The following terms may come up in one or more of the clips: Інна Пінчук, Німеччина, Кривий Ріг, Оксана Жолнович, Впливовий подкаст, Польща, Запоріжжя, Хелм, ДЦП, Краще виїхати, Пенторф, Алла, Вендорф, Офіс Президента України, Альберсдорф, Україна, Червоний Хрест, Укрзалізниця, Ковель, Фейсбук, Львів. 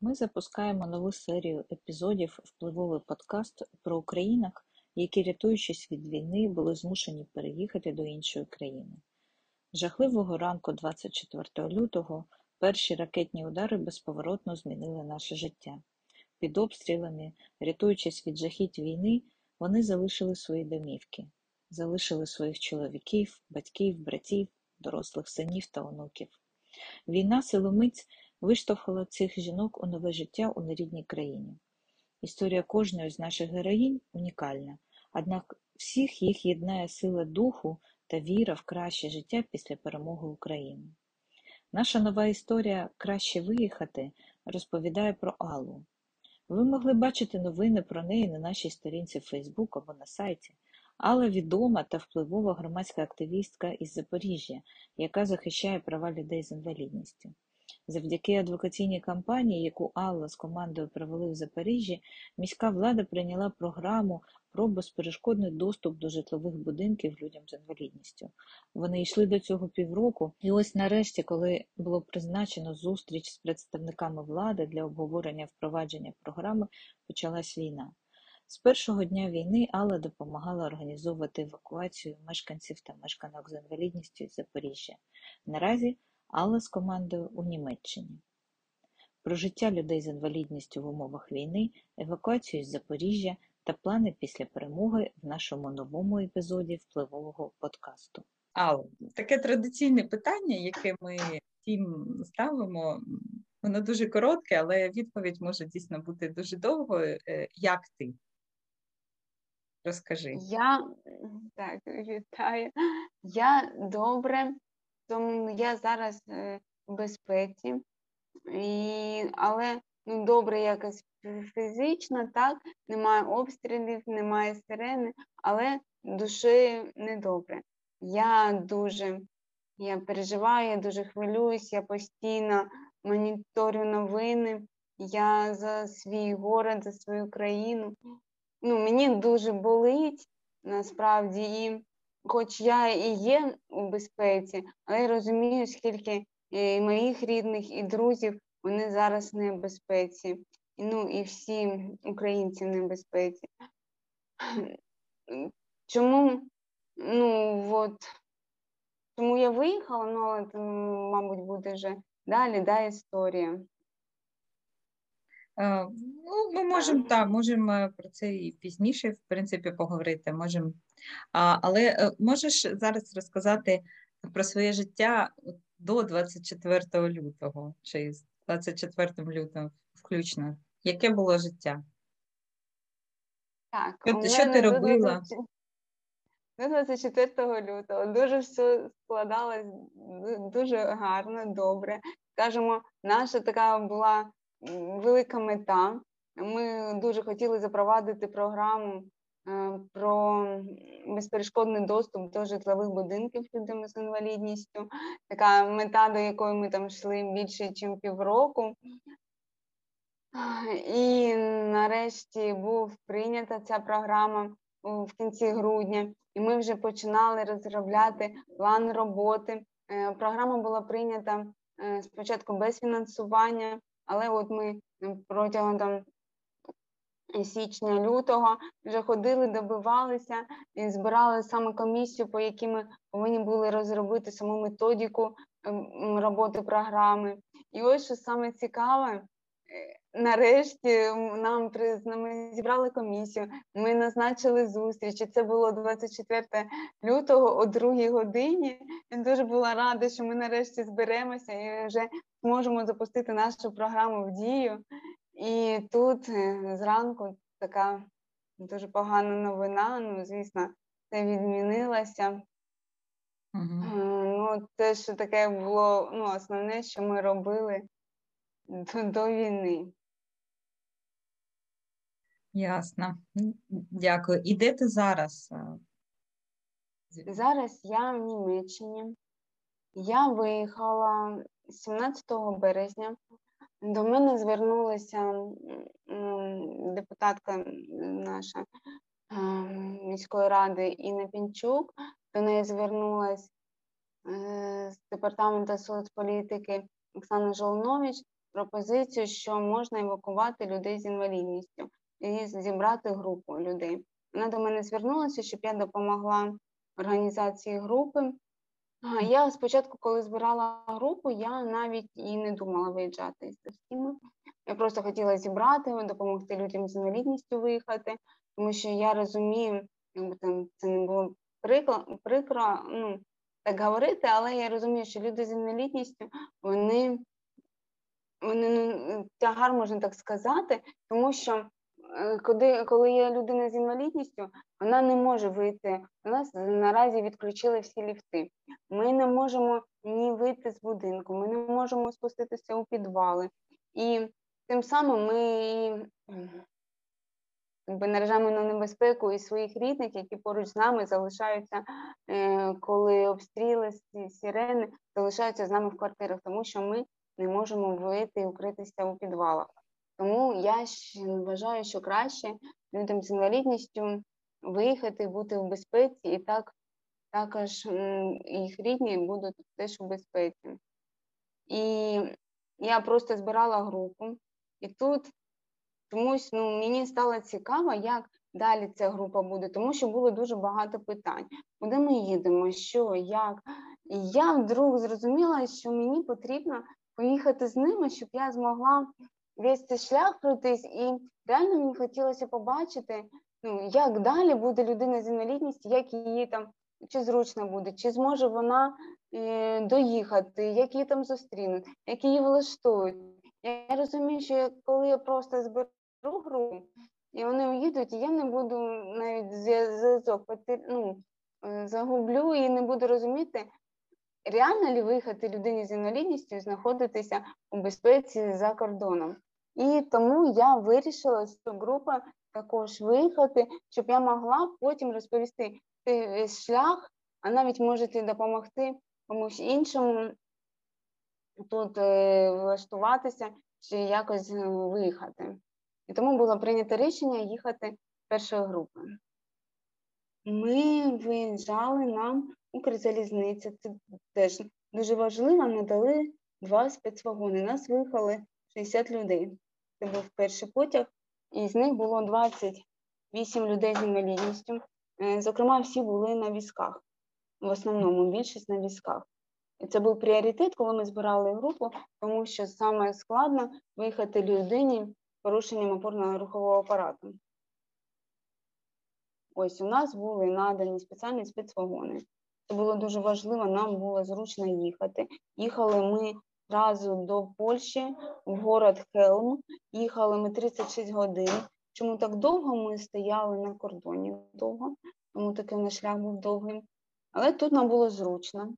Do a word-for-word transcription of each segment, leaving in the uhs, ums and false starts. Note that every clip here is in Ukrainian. Ми запускаємо нову серію епізодів «Впливовий подкаст» про українок, які, рятуючись від війни, були змушені переїхати до іншої країни. Жахливого ранку двадцять четвертого лютого перші ракетні удари безповоротно змінили наше життя. Під обстрілами, рятуючись від жахіть війни, вони залишили свої домівки. Залишили своїх чоловіків, батьків, братів, дорослих синів та онуків. Війна силомиць виштовхала цих жінок у нове життя у нерідній країні. Історія кожної з наших героїнь унікальна, однак всіх їх єднає сила духу та віра в краще життя після перемоги України. Наша нова історія «Краще виїхати» розповідає про Аллу. Ви могли бачити новини про неї на нашій сторінці в Фейсбук або на сайті. Алла – відома та впливова громадська активістка із Запоріжжя, яка захищає права людей з інвалідністю. Завдяки адвокаційній кампанії, яку Алла з командою провели в Запоріжжі, міська влада прийняла програму про безперешкодний доступ до житлових будинків людям з інвалідністю. Вони йшли до цього півроку, і ось нарешті, коли було призначено зустріч з представниками влади для обговорення впровадження програми, почалась війна. З першого дня війни Алла допомагала організовувати евакуацію мешканців та мешканок з інвалідністю із Запоріжжя. Наразі Алла з командою у Німеччині. Про життя людей з інвалідністю в умовах війни, евакуацію із Запоріжжя та плани після перемоги в нашому новому епізоді «Впливового подкасту». Алла, таке традиційне питання, яке ми всім ставимо, воно дуже коротке, але відповідь може дійсно бути дуже довгою. Як ти? Розкажи. Я, так, вітаю. Я добре, тому я зараз в безпеці, і, але ну, добре якось фізично, так, немає обстрілів, немає сирени, але душею недобре. Я дуже, я переживаю, я дуже хвилююсь, я постійно моніторю новини, я за свій город, за свою країну. Ну, мені дуже болить, насправді, і хоч я і є у безпеці, але я розумію, скільки і моїх рідних, і друзів, вони зараз не в безпеці. Ну, і всі українці не в безпеці. Чому, ну, от, чому я виїхала, ну, але, то, мабуть, буде вже далі, да, історія. Ну, ми можемо, так, можемо про це і пізніше, в принципі, поговорити, можемо. Але можеш зараз розказати про своє життя до двадцять четвертого лютого, чи з двадцять четвертого лютого включно? Яке було життя? Так, що, що ти робила? До двадцять четвертого лютого дуже все складалось дуже гарно, добре. Скажемо, наша така була велика мета. Ми дуже хотіли запровадити програму про безперешкодний доступ до житлових будинків людям з інвалідністю. Така мета, до якої ми там йшли більше, ніж півроку. І нарешті була прийнята ця програма в кінці грудня. І ми вже починали розробляти план роботи. Програма була прийнята спочатку без фінансування, але от ми протягом там січня-лютого вже ходили, добивалися, збирали саме комісію, по якій ми повинні були розробити саму методику роботи програми. І ось що саме цікаве, нарешті нам ми зібрали комісію, ми назначили зустріч, і це було двадцять четвертого лютого о другій годині. Я дуже була рада, що ми нарешті зберемося і вже зможемо запустити нашу програму в дію. І тут зранку така дуже погана новина, ну, звісно, це відмінилося. Угу. Ну, те, що таке було, ну, основне, що ми робили До, до війни. Ясно. Дякую. І де ти зараз? Зараз я в Німеччині. Я виїхала сімнадцятого березня. До мене звернулася депутатка наша міської ради Інна Пінчук. До неї звернулася з департаменту соцполітики Оксана Жолнович. пропозицію, що можна евакувати людей з інвалідністю і зібрати групу людей. Вона до мене звернулася, щоб я допомогла організації групи. Я спочатку, коли збирала групу, я навіть і не думала виїжджати з усіма. Я просто хотіла зібрати, допомогти людям з інвалідністю виїхати, тому що я розумію, якби там це не було прикро, прикро ну, так говорити, але я розумію, що люди з інвалідністю, вони, вони тягар, можна так сказати, тому що Коли, коли є людина з інвалідністю, вона не може вийти. У нас наразі відключили всі ліфти. Ми не можемо ні вийти з будинку, ми не можемо спуститися у підвали. І тим самим ми якби, наражаємо на небезпеку і своїх рідних, які поруч з нами залишаються, коли обстріли, сирени, залишаються з нами в квартирах, тому що ми не можемо вийти і укритися у підвалах. Тому я вважаю, що краще людям з інвалідністю виїхати, бути в безпеці, і так також їх рідні будуть теж у безпеці. І я просто збирала групу, і тут чомусь ну, мені стало цікаво, як далі ця група буде, тому що було дуже багато питань. Куди ми їдемо, що, як? І я вдруг зрозуміла, що мені потрібно поїхати з ними, щоб я змогла весь цей шлях пройтись, і реально мені хотілося побачити, ну, як далі буде людина з інвалідністю, як її там, чи зручно буде, чи зможе вона е, доїхати, як її там зустрінуть, як її влаштують. Я розумію, що я, коли я просто зберу групу, і вони уїдуть, і я не буду навіть зв'язок, ну, загублю і не буду розуміти, реально ли виїхати людині з інвалідністю і знаходитися у безпеці за кордоном. І тому я вирішила з цієї групи також виїхати, щоб я могла потім розповісти шлях, а навіть можете допомогти комусь іншому тут влаштуватися чи якось виїхати. І тому було прийнято рішення їхати першою групою. Ми виїжджали нам Укрзалізниця, це теж дуже важливо, надали два спецвагони. Нас виїхали шістдесят людей. Це був перший потяг, і з них було двадцять вісім людей з інвалідністю. Зокрема, всі були на візках, в основному більшість на візках. І це був пріоритет, коли ми збирали групу, тому що саме складно виїхати людині з порушенням опорно-рухового апарату. Ось у нас були надані спеціальні спецвагони. Це було дуже важливо, нам було зручно їхати. Їхали ми одразу до Польщі, в город Хелм. Їхали ми тридцять шість годин. Чому так довго? Ми стояли на кордоні довго, тому такий наш шлях був довгим. Але тут нам було зручно.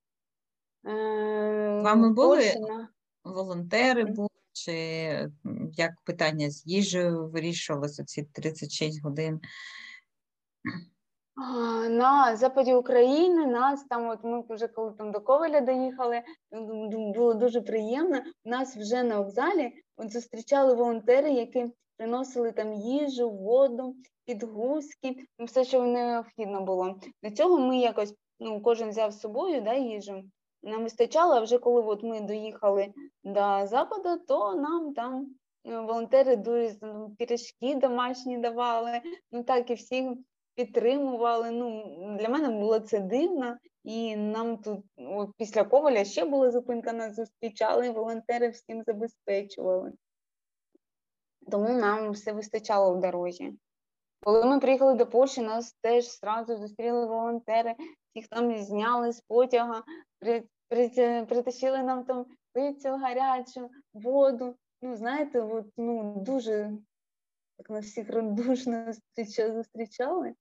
З вами були Польщина. Волонтери були? Чи як питання з їжею вирішувалося ці тридцять шість годин? На западі України нас там, от ми вже коли там до Ковеля доїхали, було дуже приємно. Нас вже на вокзалі от зустрічали волонтери, які приносили там їжу, воду, підгузки, все, що необхідно було. До цього ми якось, ну, кожен взяв з собою, да, їжу. Нам вистачало, а вже коли от ми доїхали до западу, то нам там волонтери дуже пиріжки домашні давали, ну так і всі підтримували. Ну, для мене було це дивно, і нам тут от, після Коваля ще була зупинка, нас зустрічали, волонтери всім забезпечували. Тому нам все вистачало в дорозі. Коли ми приїхали до Польщі, нас теж одразу зустріли волонтери, їх там зняли з потяга, при, при, притащили нам там пицю гарячу, воду. Ну, знаєте, от, ну, дуже... Так нас всіх радушно зустрічали.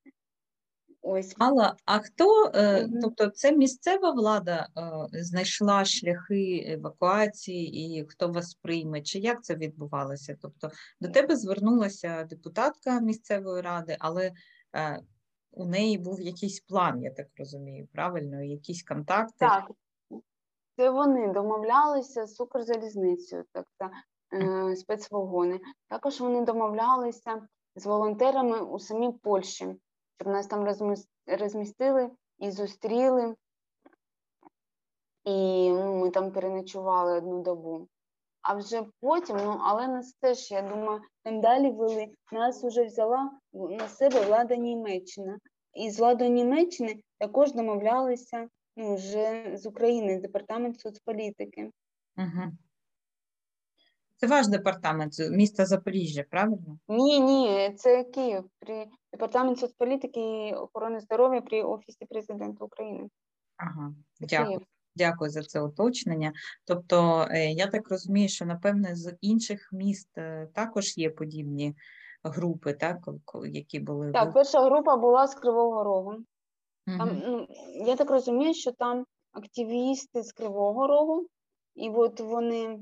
Ось. Алла, а хто, тобто це місцева влада знайшла шляхи евакуації і хто вас прийме? Чи як це відбувалося? Тобто до тебе звернулася депутатка місцевої ради, але у неї був якийсь план, я так розумію, правильно? Якісь контакти? Так, це вони домовлялися з Укрзалізницею, так, так. спецвагони. Також вони домовлялися з волонтерами у самій Польщі, щоб нас там розмістили і зустріли, і ну, ми там переночували одну добу. А вже потім, ну, але нас теж, я думаю, там далі вели, нас вже взяла на себе влада Німеччина. І з владою Німеччини також домовлялися, ну, вже з України, з департаментом соцполітики. Угу. Це ваш департамент, міста Запоріжжя, правильно? Ні, ні, це Київ, при департамент соцполітики і охорони здоров'я при Офісі Президента України. Ага, дякую. Дякую за це уточнення. Тобто, я так розумію, що, напевне, з інших міст також є подібні групи, так, які були... Так, перша група була з Кривого Рогу. Угу. Там, ну, я так розумію, що там активісти з Кривого Рогу, і от вони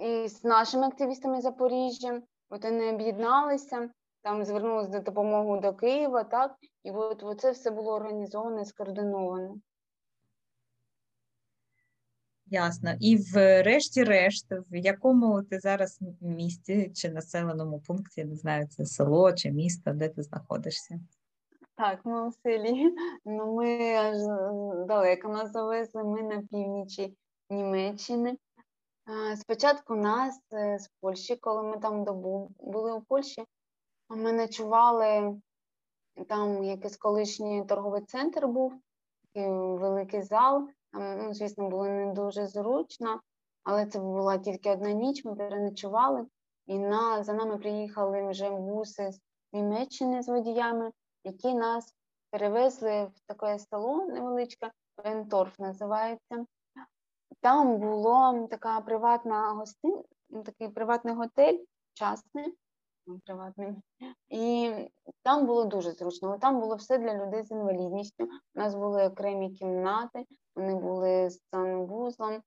і з нашими активістами Запоріжжя, от вони об'єдналися, там звернулися за допомогу до Києва, так, і от, от це все було організовано і скоординовано. Ясно. І врешті-решт, в якому ти зараз місті чи населеному пункті, я не знаю, це село чи місто, де ти знаходишся? Так, ми у селі, ну ми аж далеко нас завезли, ми на північі Німеччини. Спочатку нас з Польщі, коли ми там добу були у Польщі, ми ночували, там якийсь колишній торговий центр був, великий зал. Там, звісно, було не дуже зручно, але це була тільки одна ніч, ми переночували, і на, за нами приїхали вже буси з Німеччини з водіями, які нас перевезли в таке село невеличке, Пенторф називається. Там була така приватна гостин, такий приватний готель, частний, приватний, і там було дуже зручно, там було все для людей з інвалідністю, у нас були окремі кімнати, вони були з санвузлом,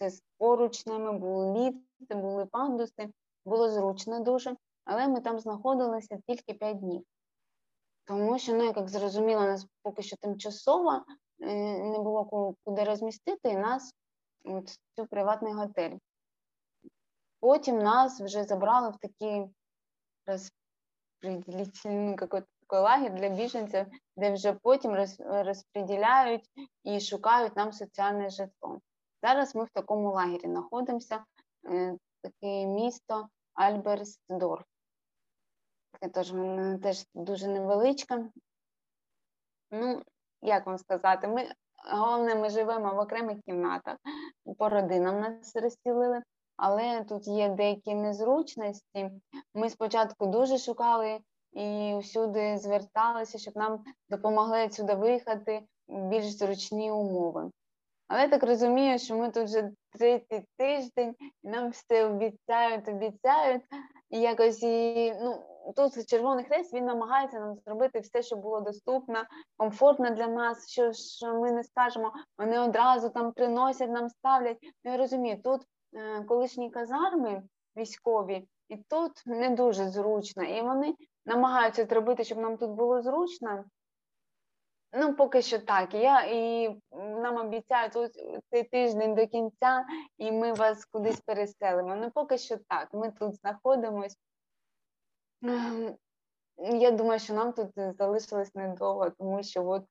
з поручнями, були ліфти, були пандуси, було зручно дуже, але ми там знаходилися тільки п'ять днів, тому що, ну, як зрозуміло, нас поки що тимчасово не було куди розмістити, і нас от в цю приватний готель. Потім нас вже забрали в такі розпределительний какой-то такой лагерь для біженців, де вже потім розпреділяють і шукають нам соціальне житло. Зараз ми в такому лагері знаходимося, таке місто Альберсдорф. Тож воно теж дуже невеличке. Ну, як вам сказати, ми, головне, ми живемо в окремих кімнатах, по родинам нас розсілили. Але тут є деякі незручності. Ми спочатку дуже шукали і всюди зверталися, щоб нам допомогли відсюди виїхати в більш зручні умови. Але я так розумію, що ми тут вже третій тиждень, і нам все обіцяють, обіцяють. І якось, і, ну, тут Червоний Хрест, він намагається нам зробити все, що було доступно, комфортно для нас, що, що ми не скажемо. Вони одразу там приносять, нам ставлять. Ну, я розумію, тут колишні казарми військові, і тут не дуже зручно. І вони намагаються зробити, щоб нам тут було зручно. Ну, поки що так. І, я, і нам обіцяють ось цей тиждень до кінця, і ми вас кудись переселимо. Ну, поки що так. Ми тут знаходимось. Я думаю, що нам тут залишилось недовго, тому що от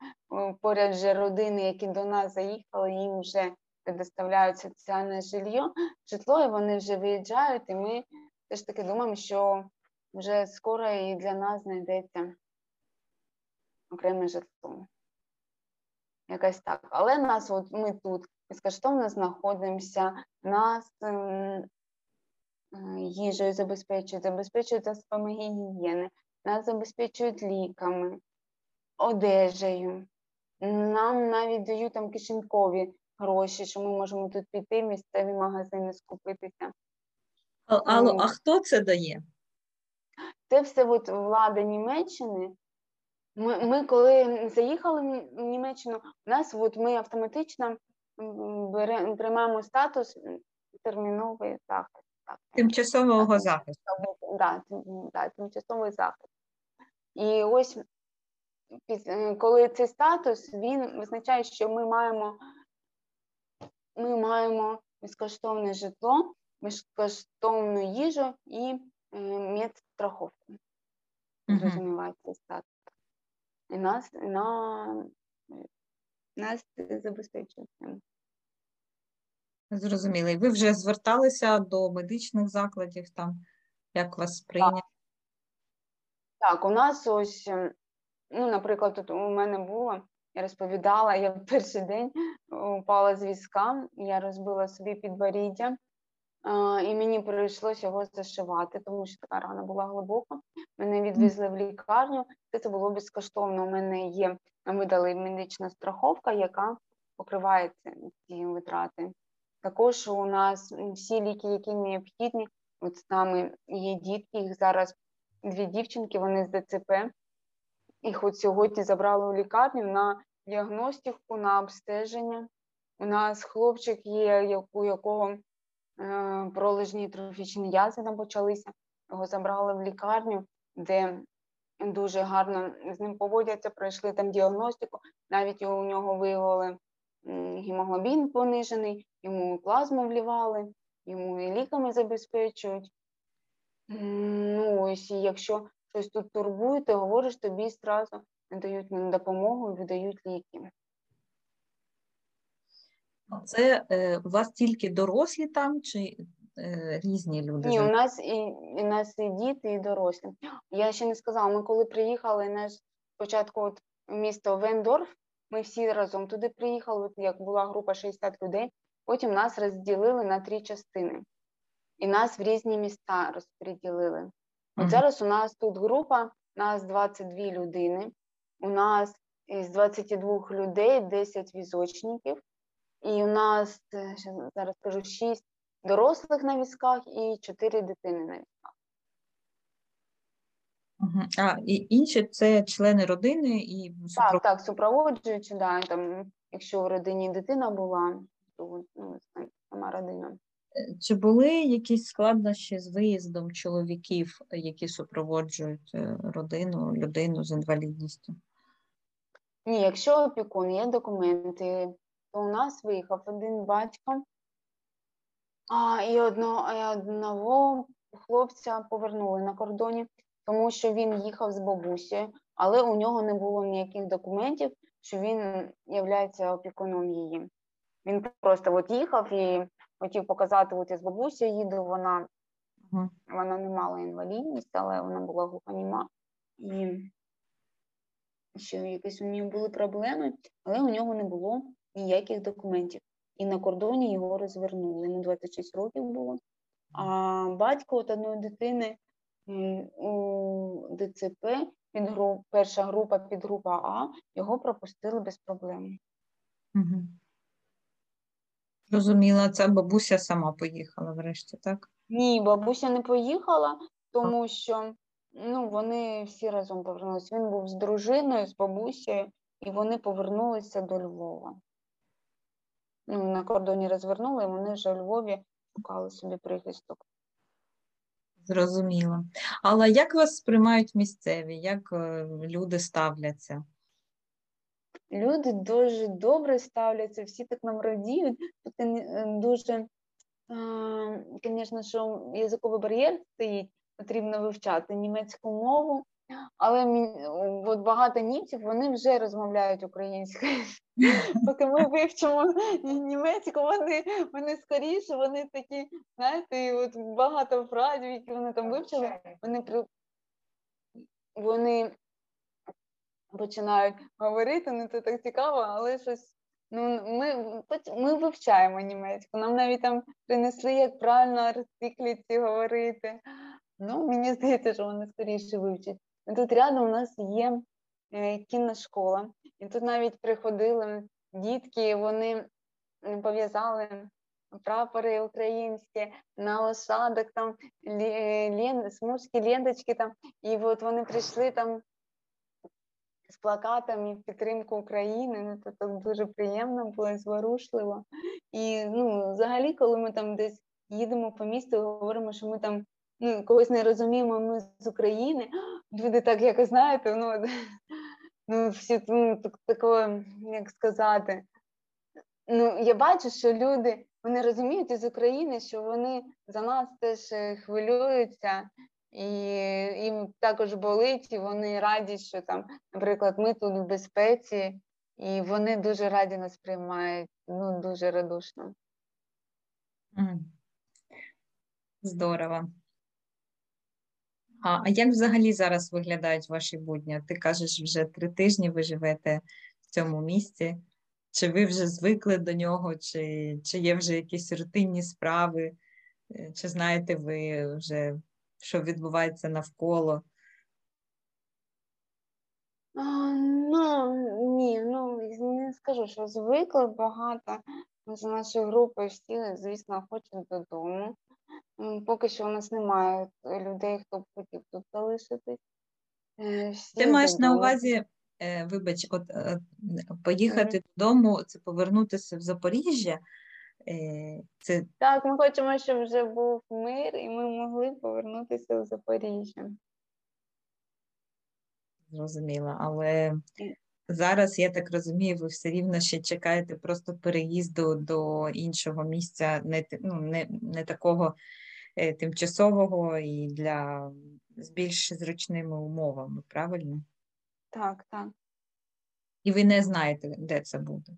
поряд вже родини, які до нас заїхали, їм вже доставляють соціальне жилье, житло, і вони вже виїжджають, і ми теж таки думаємо, що вже скоро і для нас знайдеться окреме житло. Якось так. Але нас, от ми тут безкоштовно знаходимося, нас ем, їжею забезпечують, забезпечують за допомогою гігієни, нас забезпечують ліками, одежею, нам навіть дають там кишенькові гроші, що ми можемо тут піти в місцеві магазини скупитися. А, Алло, а хто це дає? Це все от влада Німеччини. Ми, ми коли заїхали в Німеччину, у нас от ми автоматично бере, приймаємо статус терміновий захист. Так. Тимчасового захисту. Так, да, тимчасовий захист. І ось, коли цей статус, він визначає, що ми маємо Ми маємо безкоштовне житло, безкоштовну їжу і е, медстраховку. Uh-huh. Розумівається статус. І нас, на, нас забезпечують. Зрозуміло. І ви вже зверталися до медичних закладів, там, як вас прийняли? Так, так у нас ось, ну, наприклад, тут у мене було, я розповідала, я в перший день упала з візка, я розбила собі підборіддя, і мені прийшлося його зашивати, тому що така рана була глибока. Мене відвезли в лікарню, це було безкоштовно. У мене є, видали медична страховка, яка покриває ці витрати. Також у нас всі ліки, які необхідні, от з нами є дітки, їх зараз дві дівчинки, вони з де це пе, їх от сьогодні забрали у лікарню на діагностику, на обстеження. У нас хлопчик є, у якого пролежні трофічні язві почалися, його забрали в лікарню, де дуже гарно з ним поводяться, пройшли там діагностику, навіть у нього виявили гемоглобін понижений, йому плазму влівали, йому і ліками забезпечують. Ну, ось, і якщо щось тут турбує, ти говориш, тобі зразу надають допомогу і видають ліки. Це е, у вас тільки дорослі там, чи е, різні люди? Ні, у нас, і, у нас і діти, і дорослі. Я ще не сказала, ми коли приїхали, наш, спочатку от, в місто Вендорф, ми всі разом туди приїхали, от, як була група шістдесят людей, потім нас розділили на три частини. І нас в різні міста розподілили. От mm-hmm. зараз у нас тут група, нас двадцять дві людини, у нас з двадцяти двох людей десять візочників, і у нас, зараз кажу, шість дорослих на візках і чотири дитини на візках. А, і інші це члени родини і супроводжуючі? Так, так, супроводжуючі, да, там, якщо в родині дитина була, то ну, сама родина. Чи були якісь складнощі з виїздом чоловіків, які супроводжують родину, людину з інвалідністю? Ні, якщо опікун, є документи, то у нас виїхав один батько, а, і, одно, і одного хлопця повернули на кордоні, тому що він їхав з бабусею, але у нього не було ніяких документів, що він є опікуном її. Він просто от їхав і хотів показати, от я з бабусею їду, вона, угу. вона не мала інвалідність, але вона була глухоніма. І що якісь у нього були проблеми, але у нього не було ніяких документів. І на кордоні його розвернули, йому двадцять шість років було. А батько от одної дитини у де це пе, підгруп, перша група, підгрупа А, його пропустили без проблем. Угу. Розуміла, ця бабуся сама поїхала врешті, так? Ні, бабуся не поїхала, тому що ну, вони всі разом повернулися. Він був з дружиною, з бабусею, і вони повернулися до Львова. Ну, на кордоні розвернули, і вони вже у Львові шукали собі прихисток. Зрозуміло. Але як вас сприймають місцеві? Як люди ставляться? Люди дуже добре ставляться, всі так нам радіють. Тут дуже, звісно, що язиковий бар'єр стоїть, потрібно вивчати німецьку мову, але от багато німців, вони вже розмовляють українською. Поки ми вивчимо німецьку, вони, вони скоріше, вони такі, знаєте, і от багато фраз, які вони там вивчили, вони, вони починають говорити, ну це так цікаво, але щось, ну ми, ми вивчаємо німецьку, нам навіть там принесли, як правильно артиклі ці говорити. Ну, мені здається, що вони скоріше вивчать. Тут рядом у нас є кінна школа, і тут навіть приходили дітки, вони пов'язали прапори українські на лошадок, там лен, смужки, ленточки там, і от вони прийшли там з плакатами в підтримку України, ну, це так дуже приємно було, зворушливо. І, ну, взагалі, коли ми там десь їдемо по місту і говоримо, що ми там, ну, когось не розуміємо, ми з України, люди так якось, знаєте, ну, ну, всі, ну, так, такого, як сказати, ну, я бачу, що люди, вони розуміють із України, що вони за нас теж хвилюються, і їм також болить, і вони раді, що там, наприклад, ми тут в безпеці, і вони дуже раді нас приймають, ну, дуже радушно. Здорово. А, а як взагалі зараз виглядають ваші будні? Ти кажеш, вже три тижні ви живете в цьому місті. Чи ви вже звикли до нього, чи, чи є вже якісь рутинні справи, чи знаєте ви вже, що відбувається навколо? А, ну, ні, ну, не скажу, що звикли багато. З нашої групи всі, звісно, хочуть додому. Поки що у нас немає людей, хто б хотів тут залишитись. Всі Ти маєш додому. На увазі, вибач, от, от поїхати mm-hmm. додому, це повернутися в Запоріжжя? Це... Так, ми хочемо, щоб вже був мир, і ми могли повернутися в Запоріжжя. Зрозуміло, але... Зараз, я так розумію, ви все рівно ще чекаєте просто переїзду до іншого місця, не, ну, не, не такого е, тимчасового і для, з більш зручними умовами, правильно? Так, так. І ви не знаєте, де це буде?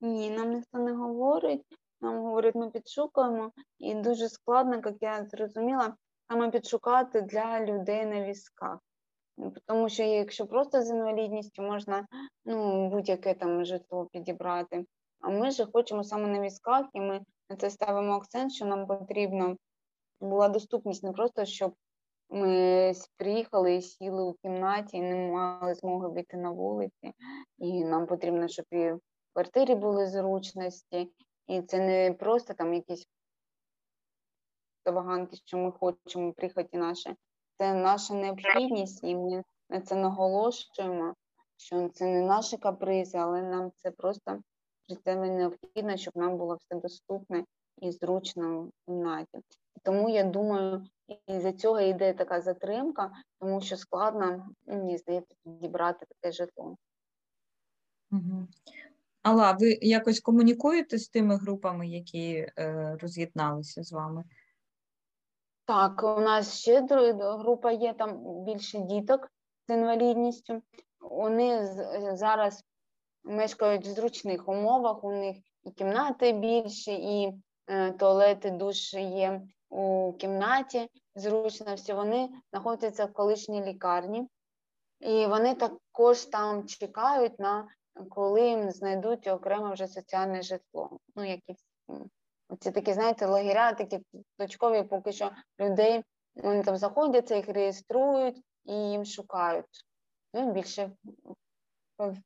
Ні, нам ніхто не говорить. Нам говорять, ми підшукуємо. І дуже складно, як я зрозуміла, саме підшукати для людей на візках. Тому що якщо просто з інвалідністю, можна ну, будь-яке там житло підібрати. А ми ж хочемо саме на візках, і ми на це ставимо акцент, що нам потрібна була доступність, не просто, щоб ми приїхали і сіли у кімнаті, і не мали змоги вийти на вулиці. І нам потрібно, щоб і в квартирі були зручності. І це не просто там якісь забаганки, що ми хочемо приїхати наше. Це наша необхідність, і ми на це наголошуємо, що це не наші капризи, але нам це просто життєво необхідно, щоб нам було все доступне і зручно в кімнаті. Тому, я думаю, із-за цього йде така затримка, тому що складно, мені здається, підібрати таке житло. Угу. Алла, ви якось комунікуєте з тими групами, які е, роз'єдналися з вами? Так, у нас ще група є, там більше діток з інвалідністю. Вони зараз мешкають в зручних умовах, у них і кімнати більше, і е, туалети, душ є у кімнаті, зручно все. Вони знаходяться в колишній лікарні, і вони також там чекають, на коли їм знайдуть окремо вже соціальне житло, ну, як і всі. Це такі, знаєте, лагеря, такі точкові, поки що людей, вони там заходяться, їх реєструють і їм шукають. Ну, більше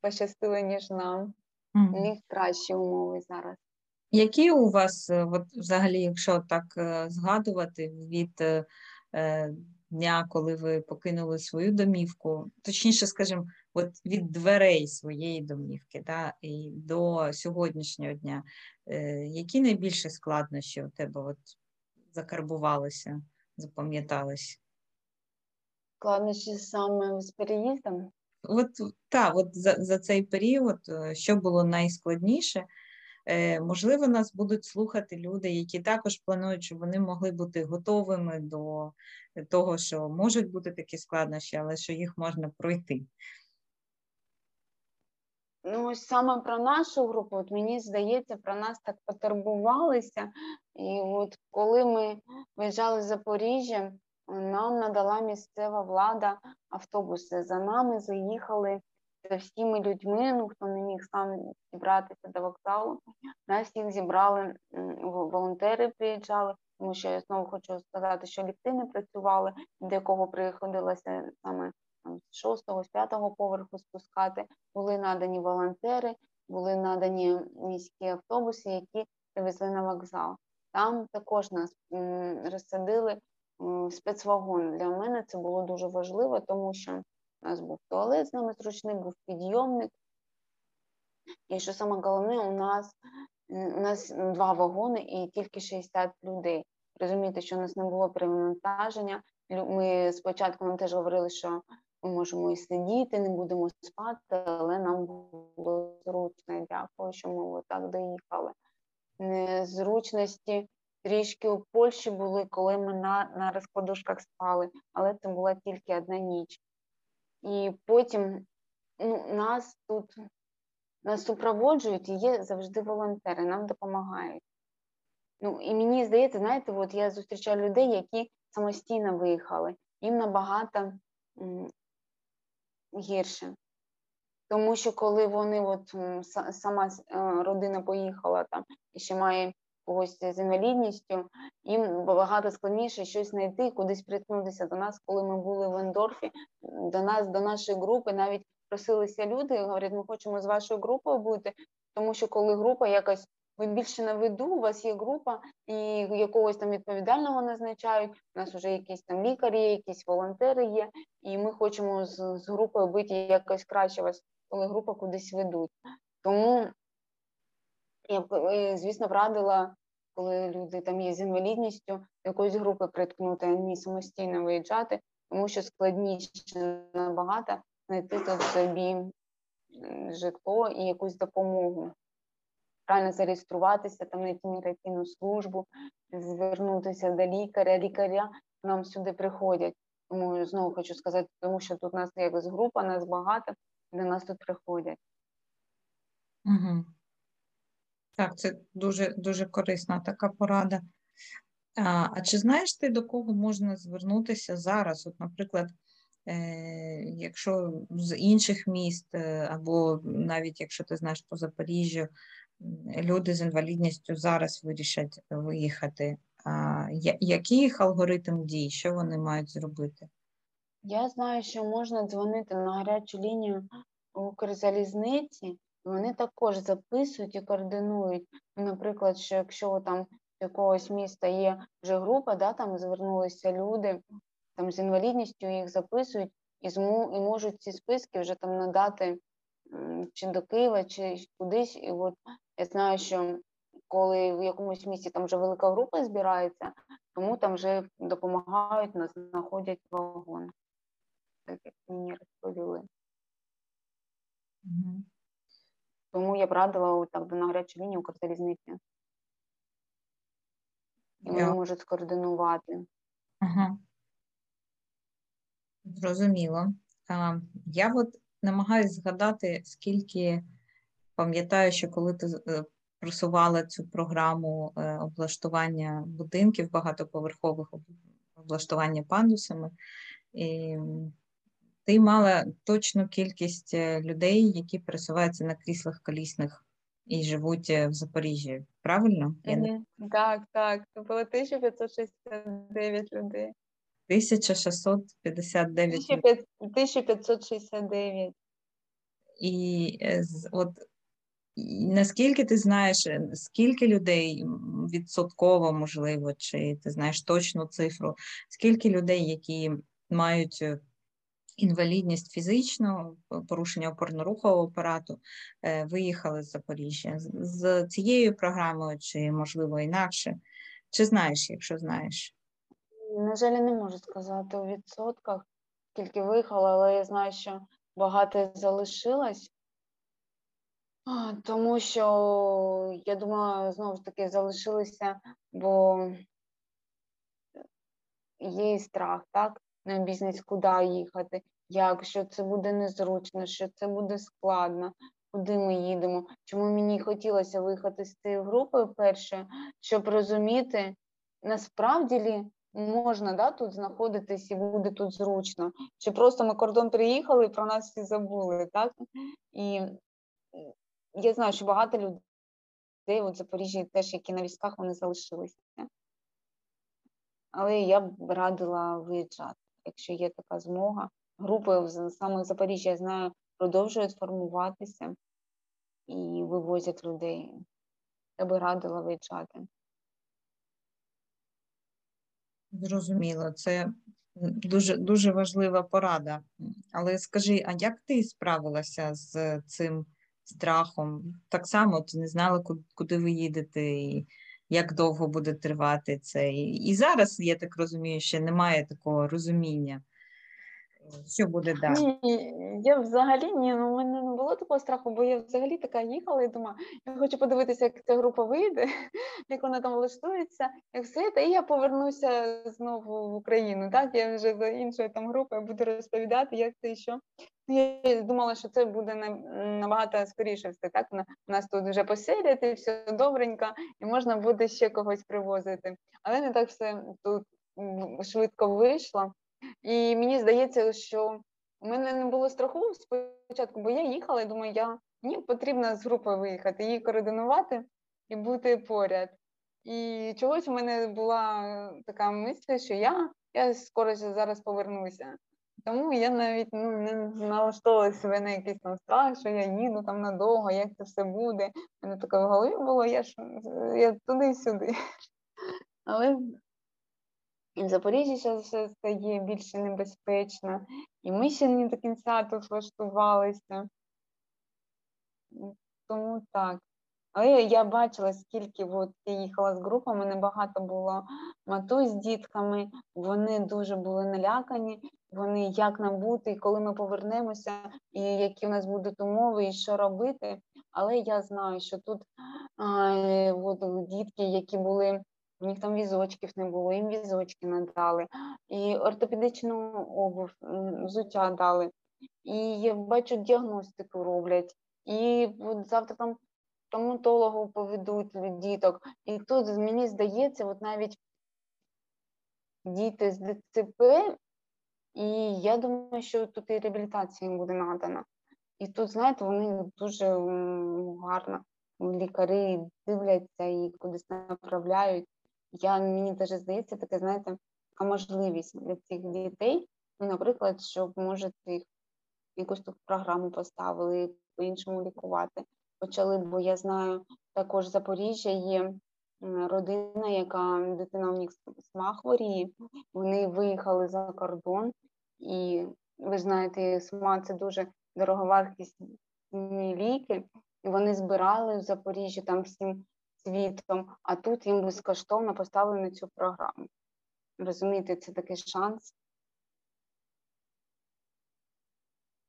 пощастило, ніж нам. Mm-hmm. У них кращі умови зараз. Які у вас, от, взагалі, якщо так згадувати, від е, дня, коли ви покинули свою домівку, точніше, скажімо, от від дверей своєї домівки, да, і до сьогоднішнього дня, які найбільші складнощі у тебе от закарбувалися, запам'ятались? Складнощі саме з переїздом? От, та, от за, за цей період, що було найскладніше? Е, можливо, нас будуть слухати люди, які також планують, щоб вони могли бути готовими до того, що можуть бути такі складнощі, але що їх можна пройти. Ну, ось саме про нашу групу, от мені здається, про нас так потурбувалися. І от коли ми виїжджали з Запоріжжя, нам надала місцева влада автобуси. За нами заїхали за всіми людьми, ну, хто не міг сам зібратися до вокзалу. Нас всіх зібрали, волонтери приїжджали, тому що я знову хочу сказати, що ліфти не працювали, до кого приходилося саме з шостого, з п'ятого поверху спускати, були надані волонтери, були надані міські автобуси, які привезли на вокзал. Там також нас розсадили в спецвагон. Для мене це було дуже важливо, тому що у нас був туалет з нами зручний, був підйомник. І що саме головне, у нас, у нас два вагони і тільки шістдесят людей. Розумієте, що у нас не було перевантаження. Ми спочатку нам теж говорили, що ми можемо і сидіти, не будемо спати, але нам було зручно. Дякую, що ми так доїхали. Незручності трішки у Польщі були, коли ми на, на розкладушках спали, але це була тільки одна ніч. І потім ну, нас тут нас супроводжують, і є завжди волонтери, нам допомагають. Ну, і мені здається, знаєте, от я зустрічаю людей, які самостійно виїхали. Їм набагато м, гірше. Тому що коли вони, от сама родина поїхала там, і ще має когось з інвалідністю, їм багато складніше щось знайти, кудись приткнутися до нас. Коли ми були в Ендорфі, до нас, до нашої групи навіть просилися люди, говорять, ми хочемо з вашою групою бути, тому що коли група якась, ви більше на виду, у вас є група, і якогось там відповідального назначають, у нас вже якісь там лікарі є, якісь волонтери є, і ми хочемо з, з групою бути якось краще вас, коли група кудись ведуть. Тому я б, звісно, радила, коли люди там є з інвалідністю, якоїсь групи приткнути, а не самостійно виїжджати, тому що складніше набагато знайти тут собі житло і якусь допомогу. Правильно зареєструватися, там знайти міграційну службу, звернутися до лікаря. Лікаря нам сюди приходять. Тому знову хочу сказати, тому що тут у нас якась група, нас багато, до нас тут приходять. Угу. Так, це дуже, дуже корисна така порада. А, а чи знаєш ти, до кого можна звернутися зараз? От, наприклад, е- якщо з інших міст, е- або навіть якщо ти знаєш по Запоріжжю, люди з інвалідністю зараз вирішать виїхати. А, я, який їх алгоритм дій? Що вони мають зробити? Я знаю, що можна дзвонити на гарячу лінію Укрзалізниці. Вони також записують і координують. Наприклад, що якщо там з якогось міста є вже група, да, там звернулися люди там з інвалідністю, їх записують і, зму, і можуть ці списки вже там надати чи до Києва, чи кудись. І от я знаю, що коли в якомусь місті там вже велика група збирається, тому там вже допомагають, знаходять вагон. Так як мені розповіли. Mm-hmm. Тому я б радила так до гарячої лінії Укрзалізниці. І yeah. вони можуть скоординувати. Ага. Зрозуміло. А, я от намагаюсь згадати, скільки пам'ятаю, що коли ти просувала цю програму облаштування будинків багатоповерхових, облаштування пандусами, і ти мала точну кількість людей, які пересуваються на кріслах колісних і живуть в Запоріжжі. Правильно? Mm-hmm. Я... Так, так. Це було тисяча п'ятсот шістдесят дев'ять людей. тисяча шістсот п'ятдесят дев'ять. тисяча п'ятсот шістдесят дев'ять. І от наскільки ти знаєш, скільки людей відсотково, можливо, чи ти знаєш точну цифру, скільки людей, які мають інвалідність фізичну, порушення опорно-рухового апарату, виїхали з Запоріжжя з цією програмою, чи, можливо, інакше? Чи знаєш, якщо знаєш? На жаль, я не можу сказати у відсотках, скільки виїхало, але я знаю, що багато залишилось, тому що, я думаю, знову ж таки залишилися, бо є і страх, так, на бізнес, куди їхати, як, що це буде незручно, що це буде складно, куди ми їдемо. Чому мені хотілося виїхати з цією групою першою, щоб розуміти, насправді лі, можна, да, тут знаходитись і буде тут зручно. Чи просто ми кордон приїхали і про нас всі забули, так? І я знаю, що багато людей от в Запоріжжі теж, які на військах, вони залишилися. Але я б радила виїжджати, якщо є така змога. Групи саме в Запоріжжі, я знаю, продовжують формуватися і вивозять людей. Я б радила виїжджати. Зрозуміло, це дуже, дуже важлива порада. Але скажи, а як ти справилася з цим страхом? Так само ти не знала, куди ви їдете, і як довго буде тривати це. І зараз, я так розумію, ще немає такого розуміння, що буде далі. Ні, я взагалі, ні, ну, у мене не було такого страху, бо я взагалі така їхала і думала, я хочу подивитися, як ця група вийде, як вона там влаштується, як все, та і я повернуся знову в Україну, так, я вже до іншої там групи буду розповідати, як це і що. я думала, що це буде набагато скоріше все, так? Нас тут вже поселять, і все добренько, і можна буде ще когось привозити. Але не так все тут швидко вийшло. І мені здається, що у мене не було страху спочатку, бо я їхала і думаю, я, мені потрібно з групи виїхати, її координувати і бути поряд. І чогось у мене була така мисля, що я, я скоро зараз повернуся. Тому я навіть ну, не налаштовувала себе на якийсь там страх, що я їду там надовго, як це все буде. У мене таке в голові було, я ж я туди-сюди. Але в Запоріжжі зараз все стає більше небезпечно. І ми ще не до кінця тут влаштувалися. Тому так. Але я бачила, скільки от, я їхала з групами, небагато було матусь з дітками, вони дуже були налякані, вони як нам бути, і коли ми повернемося, і які в нас будуть умови, і що робити. Але я знаю, що тут а, от, дітки, які були, у них там візочків не було, їм візочки надали, і ортопедичну обув, взуття дали, і я бачу, діагностику роблять, і от, завтра там стоматологу поведуть діток. І тут, мені здається, от навіть діти з ДЦП, і я думаю, що тут і реабілітація їм буде надана. І тут, знаєте, вони дуже гарно, лікарі дивляться і кудись направляють. Я, мені теж здається, таке, знаєте, така можливість для цих дітей, ну, наприклад, щоб, може, їх якусь тут програму поставили, по-іншому лікувати. Почали, бо я знаю, також в Запоріжжя є родина, яка дитина в них сама хворіє. Вони виїхали за кордон, і ви знаєте, сама це дуже дороговартісні ліки. І вони збирали в Запоріжжі там всім світом, а тут їм безкоштовно поставили на цю програму. Розумієте, це такий шанс.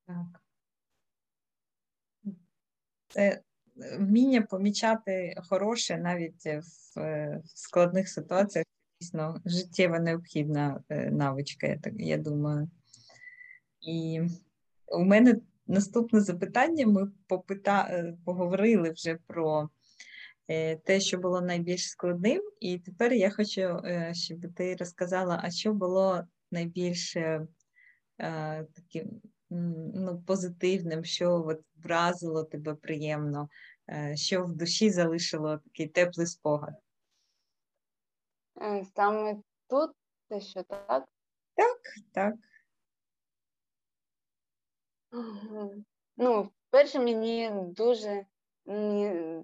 Так. Це вміння помічати хороше навіть в складних ситуаціях, дійсно, життєво необхідна навичка, я, так, я думаю. І у мене наступне запитання. Ми попита... поговорили вже про те, що було найбільш складним, і тепер я хочу, щоб ти розказала, а що було найбільш таким... ну, позитивним, що от вразило тебе приємно, що в душі залишило такий теплий спогад? Саме тут, це що, так? Так, так. Ну, вперше мені дуже, мені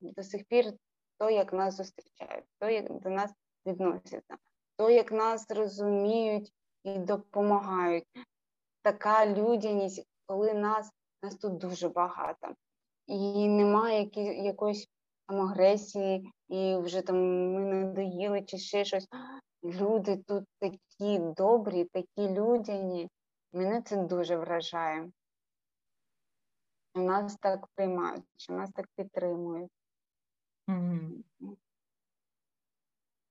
до сих пір то, як нас зустрічають, то, як до нас відносяться, то, як нас розуміють і допомагають. Така людяність, коли нас, нас тут дуже багато. І немає які, якоїсь там агресії, і вже там ми надоїли чи ще щось. Люди тут такі добрі, такі людяні. Мене це дуже вражає. Нас так приймають, нас так підтримують. Mm-hmm.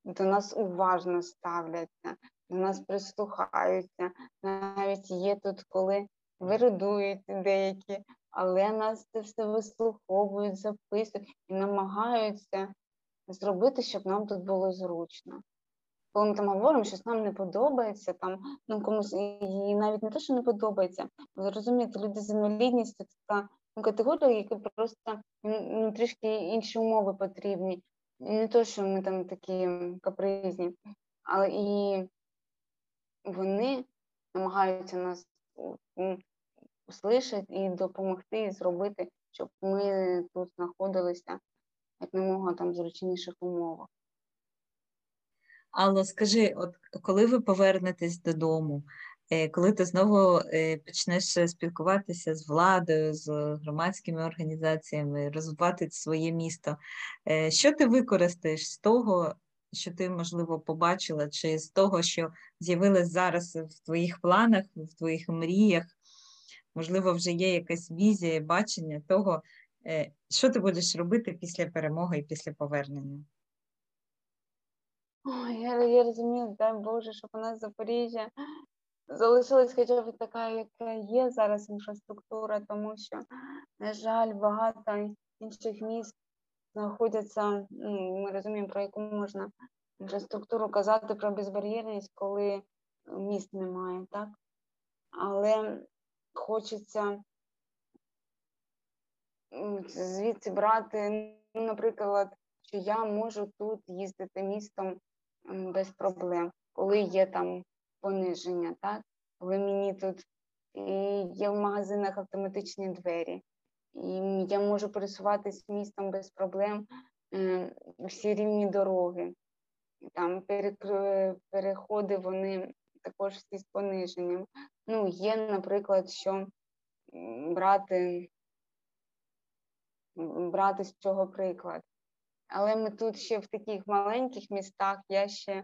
До нас уважно ставляться. До нас прислухаються, навіть є тут, коли виридують деякі, але нас це все вислуховують, записують і намагаються зробити, щоб нам тут було зручно. Коли ми там говоримо, що нам не подобається, там, ну, комусь і навіть не те, що не подобається, розумієте, люди з інвалідністю – це така категорія, які просто ну, трішки інші умови потрібні. Не те, що ми там такі капризні, але і вони намагаються нас услышати і допомогти, і зробити, щоб ми тут знаходилися як не мога там в зручніших умовах. Алло, скажи, от коли ви повернетесь додому, коли ти знову почнеш спілкуватися з владою, з громадськими організаціями, розвивати своє місто, що ти використаєш з того, що ти, можливо, побачила, чи з того, що з'явилось зараз в твоїх планах, в твоїх мріях, можливо, вже є якась візія і бачення того, що ти будеш робити після перемоги і після повернення? Ой, я, я розумію, дай Боже, щоб у нас Запоріжжя залишилась хоча б така, яка є зараз інфраструктура, тому що, на жаль, багато інших міст знаходяться, ну, ми розуміємо, про яку можна інфраструктуру казати, про безбар'єрність, коли міст немає, так? Але хочеться звідси брати, ну, наприклад, що я можу тут їздити містом без проблем, коли є там пониження, так? Коли мені тут є в магазинах автоматичні двері, і я можу пересуватись містом без проблем, всі рівні дороги, там переходи, вони також всі з пониженням. Ну, є, наприклад, що брати, брати з цього приклад. Але ми тут ще в таких маленьких містах, я ще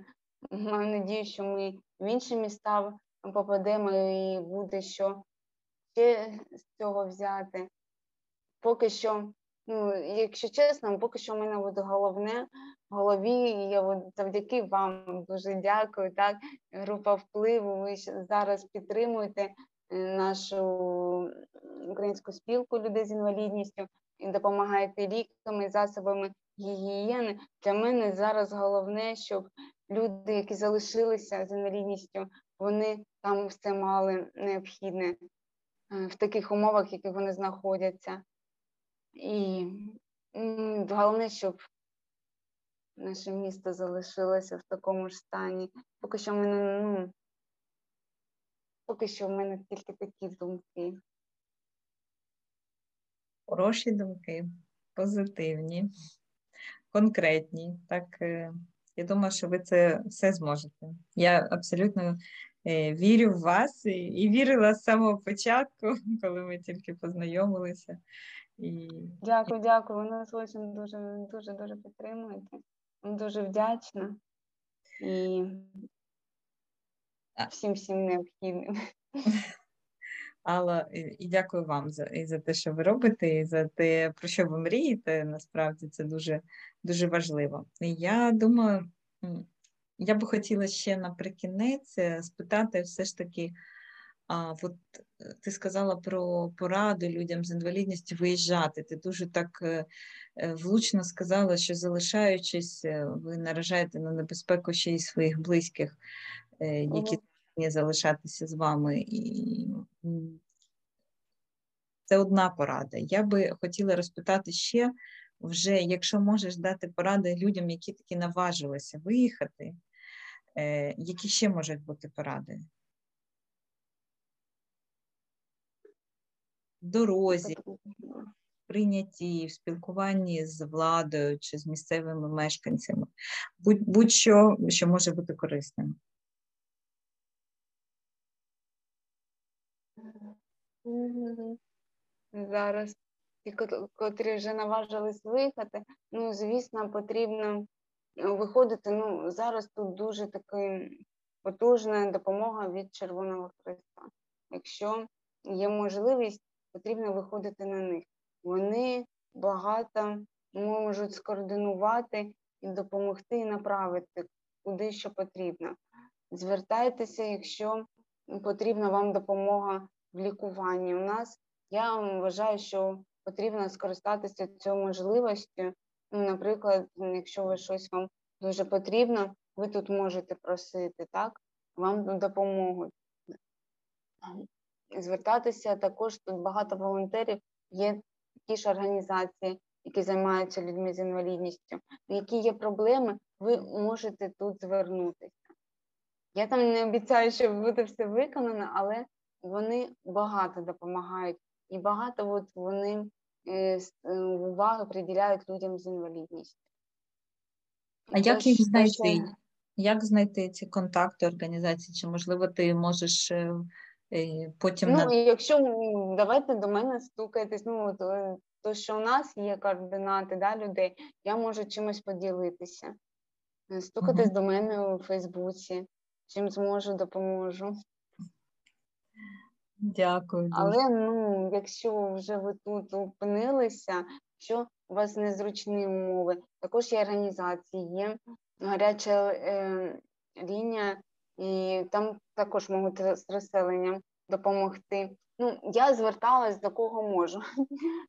маю надію, що ми в інші міста попадемо і буде що ще з цього взяти. Поки що, ну, якщо чесно, поки що в мене буде головне в голові, я от завдяки вам дуже дякую, так, група впливу, ви зараз підтримуєте нашу українську спілку людей з інвалідністю і допомагаєте ліками, засобами гігієни. Для мене зараз головне, щоб люди, які залишилися з інвалідністю, вони там все мали необхідне в таких умовах, в яких вони знаходяться. І головне, щоб наше місто залишилося в такому ж стані. Поки що в мене, ну, поки що в мене тільки такі думки. Хороші думки, позитивні, конкретні. Так, я думаю, що ви це все зможете. Я абсолютно вірю в вас і, і вірила з самого початку, коли ми тільки познайомилися. І... Дякую, дякую. Ви нас дуже, дуже, дуже підтримуєте. Дуже вдячна. І всім-всім необхідним. Алла, і дякую вам за, і за те, що ви робите, і за те, про що ви мрієте. Насправді це дуже, дуже важливо. І я думаю, я би хотіла ще наприкінець спитати все ж таки, а, от ти сказала про поради людям з інвалідністю виїжджати. Ти дуже так влучно сказала, що залишаючись, ви наражаєте на небезпеку ще й своїх близьких, які повинні залишатися з вами. І це одна порада. Я би хотіла розпитати ще, вже, якщо можеш дати поради людям, які таки наважилися виїхати, які ще можуть бути поради? В дорозі, в прийнятті, в спілкуванні з владою чи з місцевими мешканцями. Будь, будь-що, що може бути корисним. Зараз ті, котрі вже наважились виїхати, ну, звісно, потрібно виходити. Ну, зараз тут дуже така потужна допомога від Червоного Хреста. Якщо є можливість, потрібно виходити на них. Вони багато можуть скоординувати і допомогти, і направити, куди що потрібно. Звертайтеся, якщо потрібна вам допомога в лікуванні. У нас, я вважаю, що потрібно скористатися цією можливістю. Наприклад, якщо ви щось вам дуже потрібно, ви тут можете просити, так? Вам допоможуть. Звертатися також, тут багато волонтерів, є такі ж організації, які займаються людьми з інвалідністю. Які є проблеми, ви можете тут звернутися. Я там не обіцяю, що буде все виконано, але вони багато допомагають. І багато от вони е, уваги приділяють людям з інвалідністю. А як Тож, їх знайти? Це... Як знайти ці контакти організації? Чи, можливо, ти можеш... Е... Потім ну, на... якщо давайте до мене стукайтесь, ну, то, то що у нас є координати, да, людей, я можу чимось поділитися. Стукайтесь mm-hmm. до мене у Фейсбуці, чим зможу, допоможу. Дякую. Але, ну, якщо вже ви тут опинилися, що у вас незручні умови, також є організації, є гаряча е, лінія і там також можуть з розселенням допомогти. Ну, я зверталась до кого можу.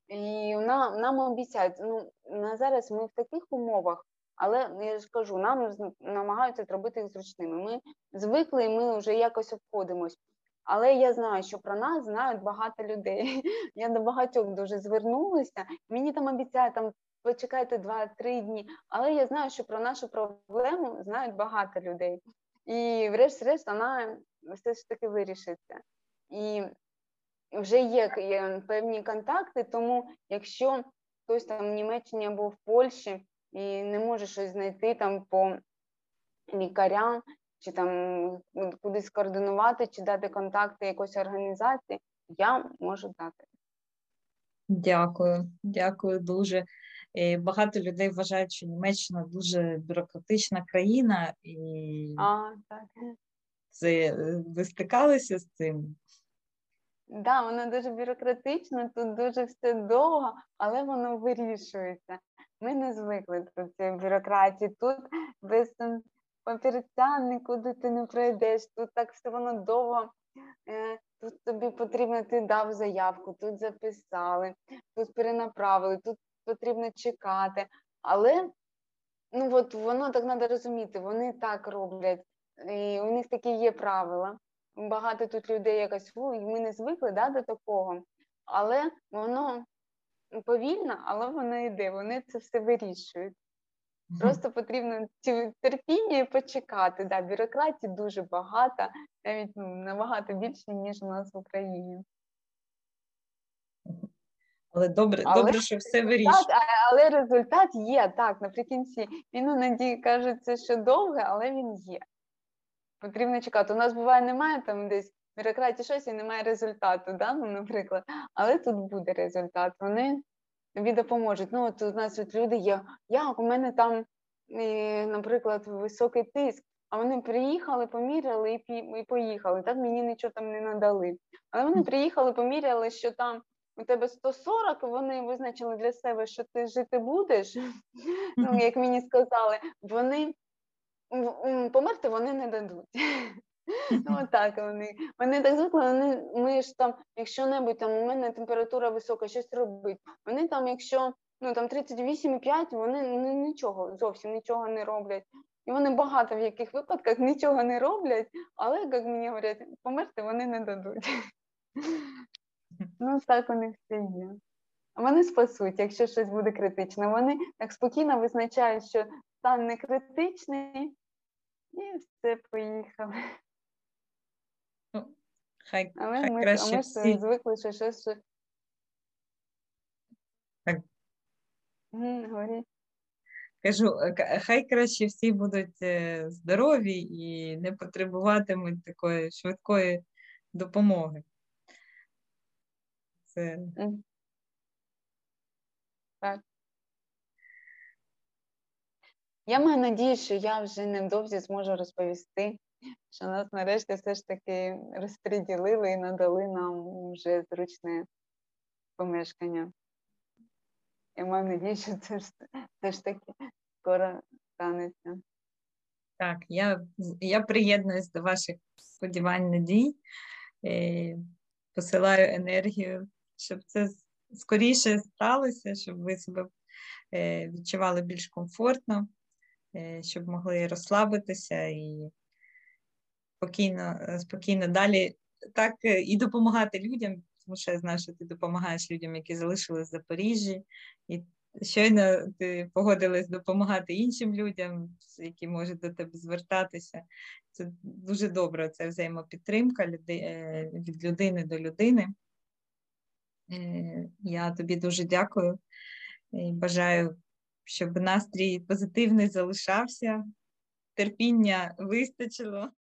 І нам, нам обіцяють, ну, на зараз ми в таких умовах, але, я ж кажу, нам намагаються зробити їх зручними. Ми звикли, і ми вже якось обходимось. Але я знаю, що про нас знають багато людей. Я до багатьох дуже звернулася. Мені там обіцяють, там, ви чекайте два-три дні. Але я знаю, що про нашу проблему знають багато людей. І врешті-решт вона все ж таки вирішиться. І вже є, є певні контакти, тому якщо хтось там в Німеччині або в Польщі і не може щось знайти там по лікарям, чи там кудись координувати, чи дати контакти якоїсь організації, я можу дати. Дякую, дякую дуже. Багато людей вважають, що Німеччина дуже бюрократична країна. І а, так. Це, ви стикалися з цим? Так, да, воно дуже бюрократично, тут дуже все довго, але воно вирішується. Ми не звикли до цієї бюрократії. Тут без папірця нікуди ти не пройдеш, тут так все воно довго. Тут тобі потрібно, ти дав заявку, тут записали, тут перенаправили, тут потрібно чекати. Але ну от воно так треба розуміти, вони так роблять, і у них такі є правила. Багато тут людей якось, ми не звикли да, до такого, але воно повільно, але воно йде, вони це все вирішують. Просто потрібно терпіння і почекати. Да, бюрократії дуже багато, навіть ну, набагато більше, ніж у нас в Україні. Але добре, але, добре, що все вирішує. Але результат є, так, наприкінці. Він, іноді, кажеться, що довге, але він є. Потрібно чекати. У нас, буває, немає там десь бюрократії щось і немає результату, да? Ну, наприклад. Але тут буде результат. Вони тобі допоможуть. Ну, от у нас от люди є, як у мене там, наприклад, високий тиск, а вони приїхали, поміряли і поїхали. Так, мені нічого там не надали. Але вони приїхали, поміряли, що там у тебе сто сорок, вони визначили для себе, що ти жити будеш, ну, як мені сказали, вони померти вони не дадуть. Ну, отак вони. Вони так звикли, вони, ми ж там, якщо небудь, там, у мене температура висока, щось робить. Вони там, якщо, ну, там тридцять вісім і п'ять, вони ну, нічого, зовсім нічого не роблять. І вони багато в яких випадках нічого не роблять, але, як мені говорять, померти вони не дадуть. Ну, так у них все є. Вони спасуть, якщо щось буде критичне. Вони так спокійно визначають, що стан не критичний, і все, поїхали. Ну, хай, Але хай ми, краще а ми всі. Звикли, що щось... Що... Так. Говоріть. Кажу, хай краще всі будуть здорові і не потребуватимуть такої швидкої допомоги. Це... Так. Я маю надію, що я вже невдовзі зможу розповісти, що нас нарешті все ж таки розподілили і надали нам вже зручне помешкання. Я маю надію, що це ж, це ж таки скоро станеться. Так, я, я приєднуюсь до ваших сподівань, надій, посилаю енергію, щоб це скоріше сталося, щоб ви себе відчували більш комфортно, щоб могли розслабитися і спокійно, спокійно далі так і допомагати людям, тому що я знаю, що ти допомагаєш людям, які залишились в Запоріжжі, і щойно ти погодилась допомагати іншим людям, які можуть до тебе звертатися. Це дуже добре, це взаємопідтримка від людини до людини. Я тобі дуже дякую. І бажаю, щоб настрій позитивний залишався, терпіння вистачило.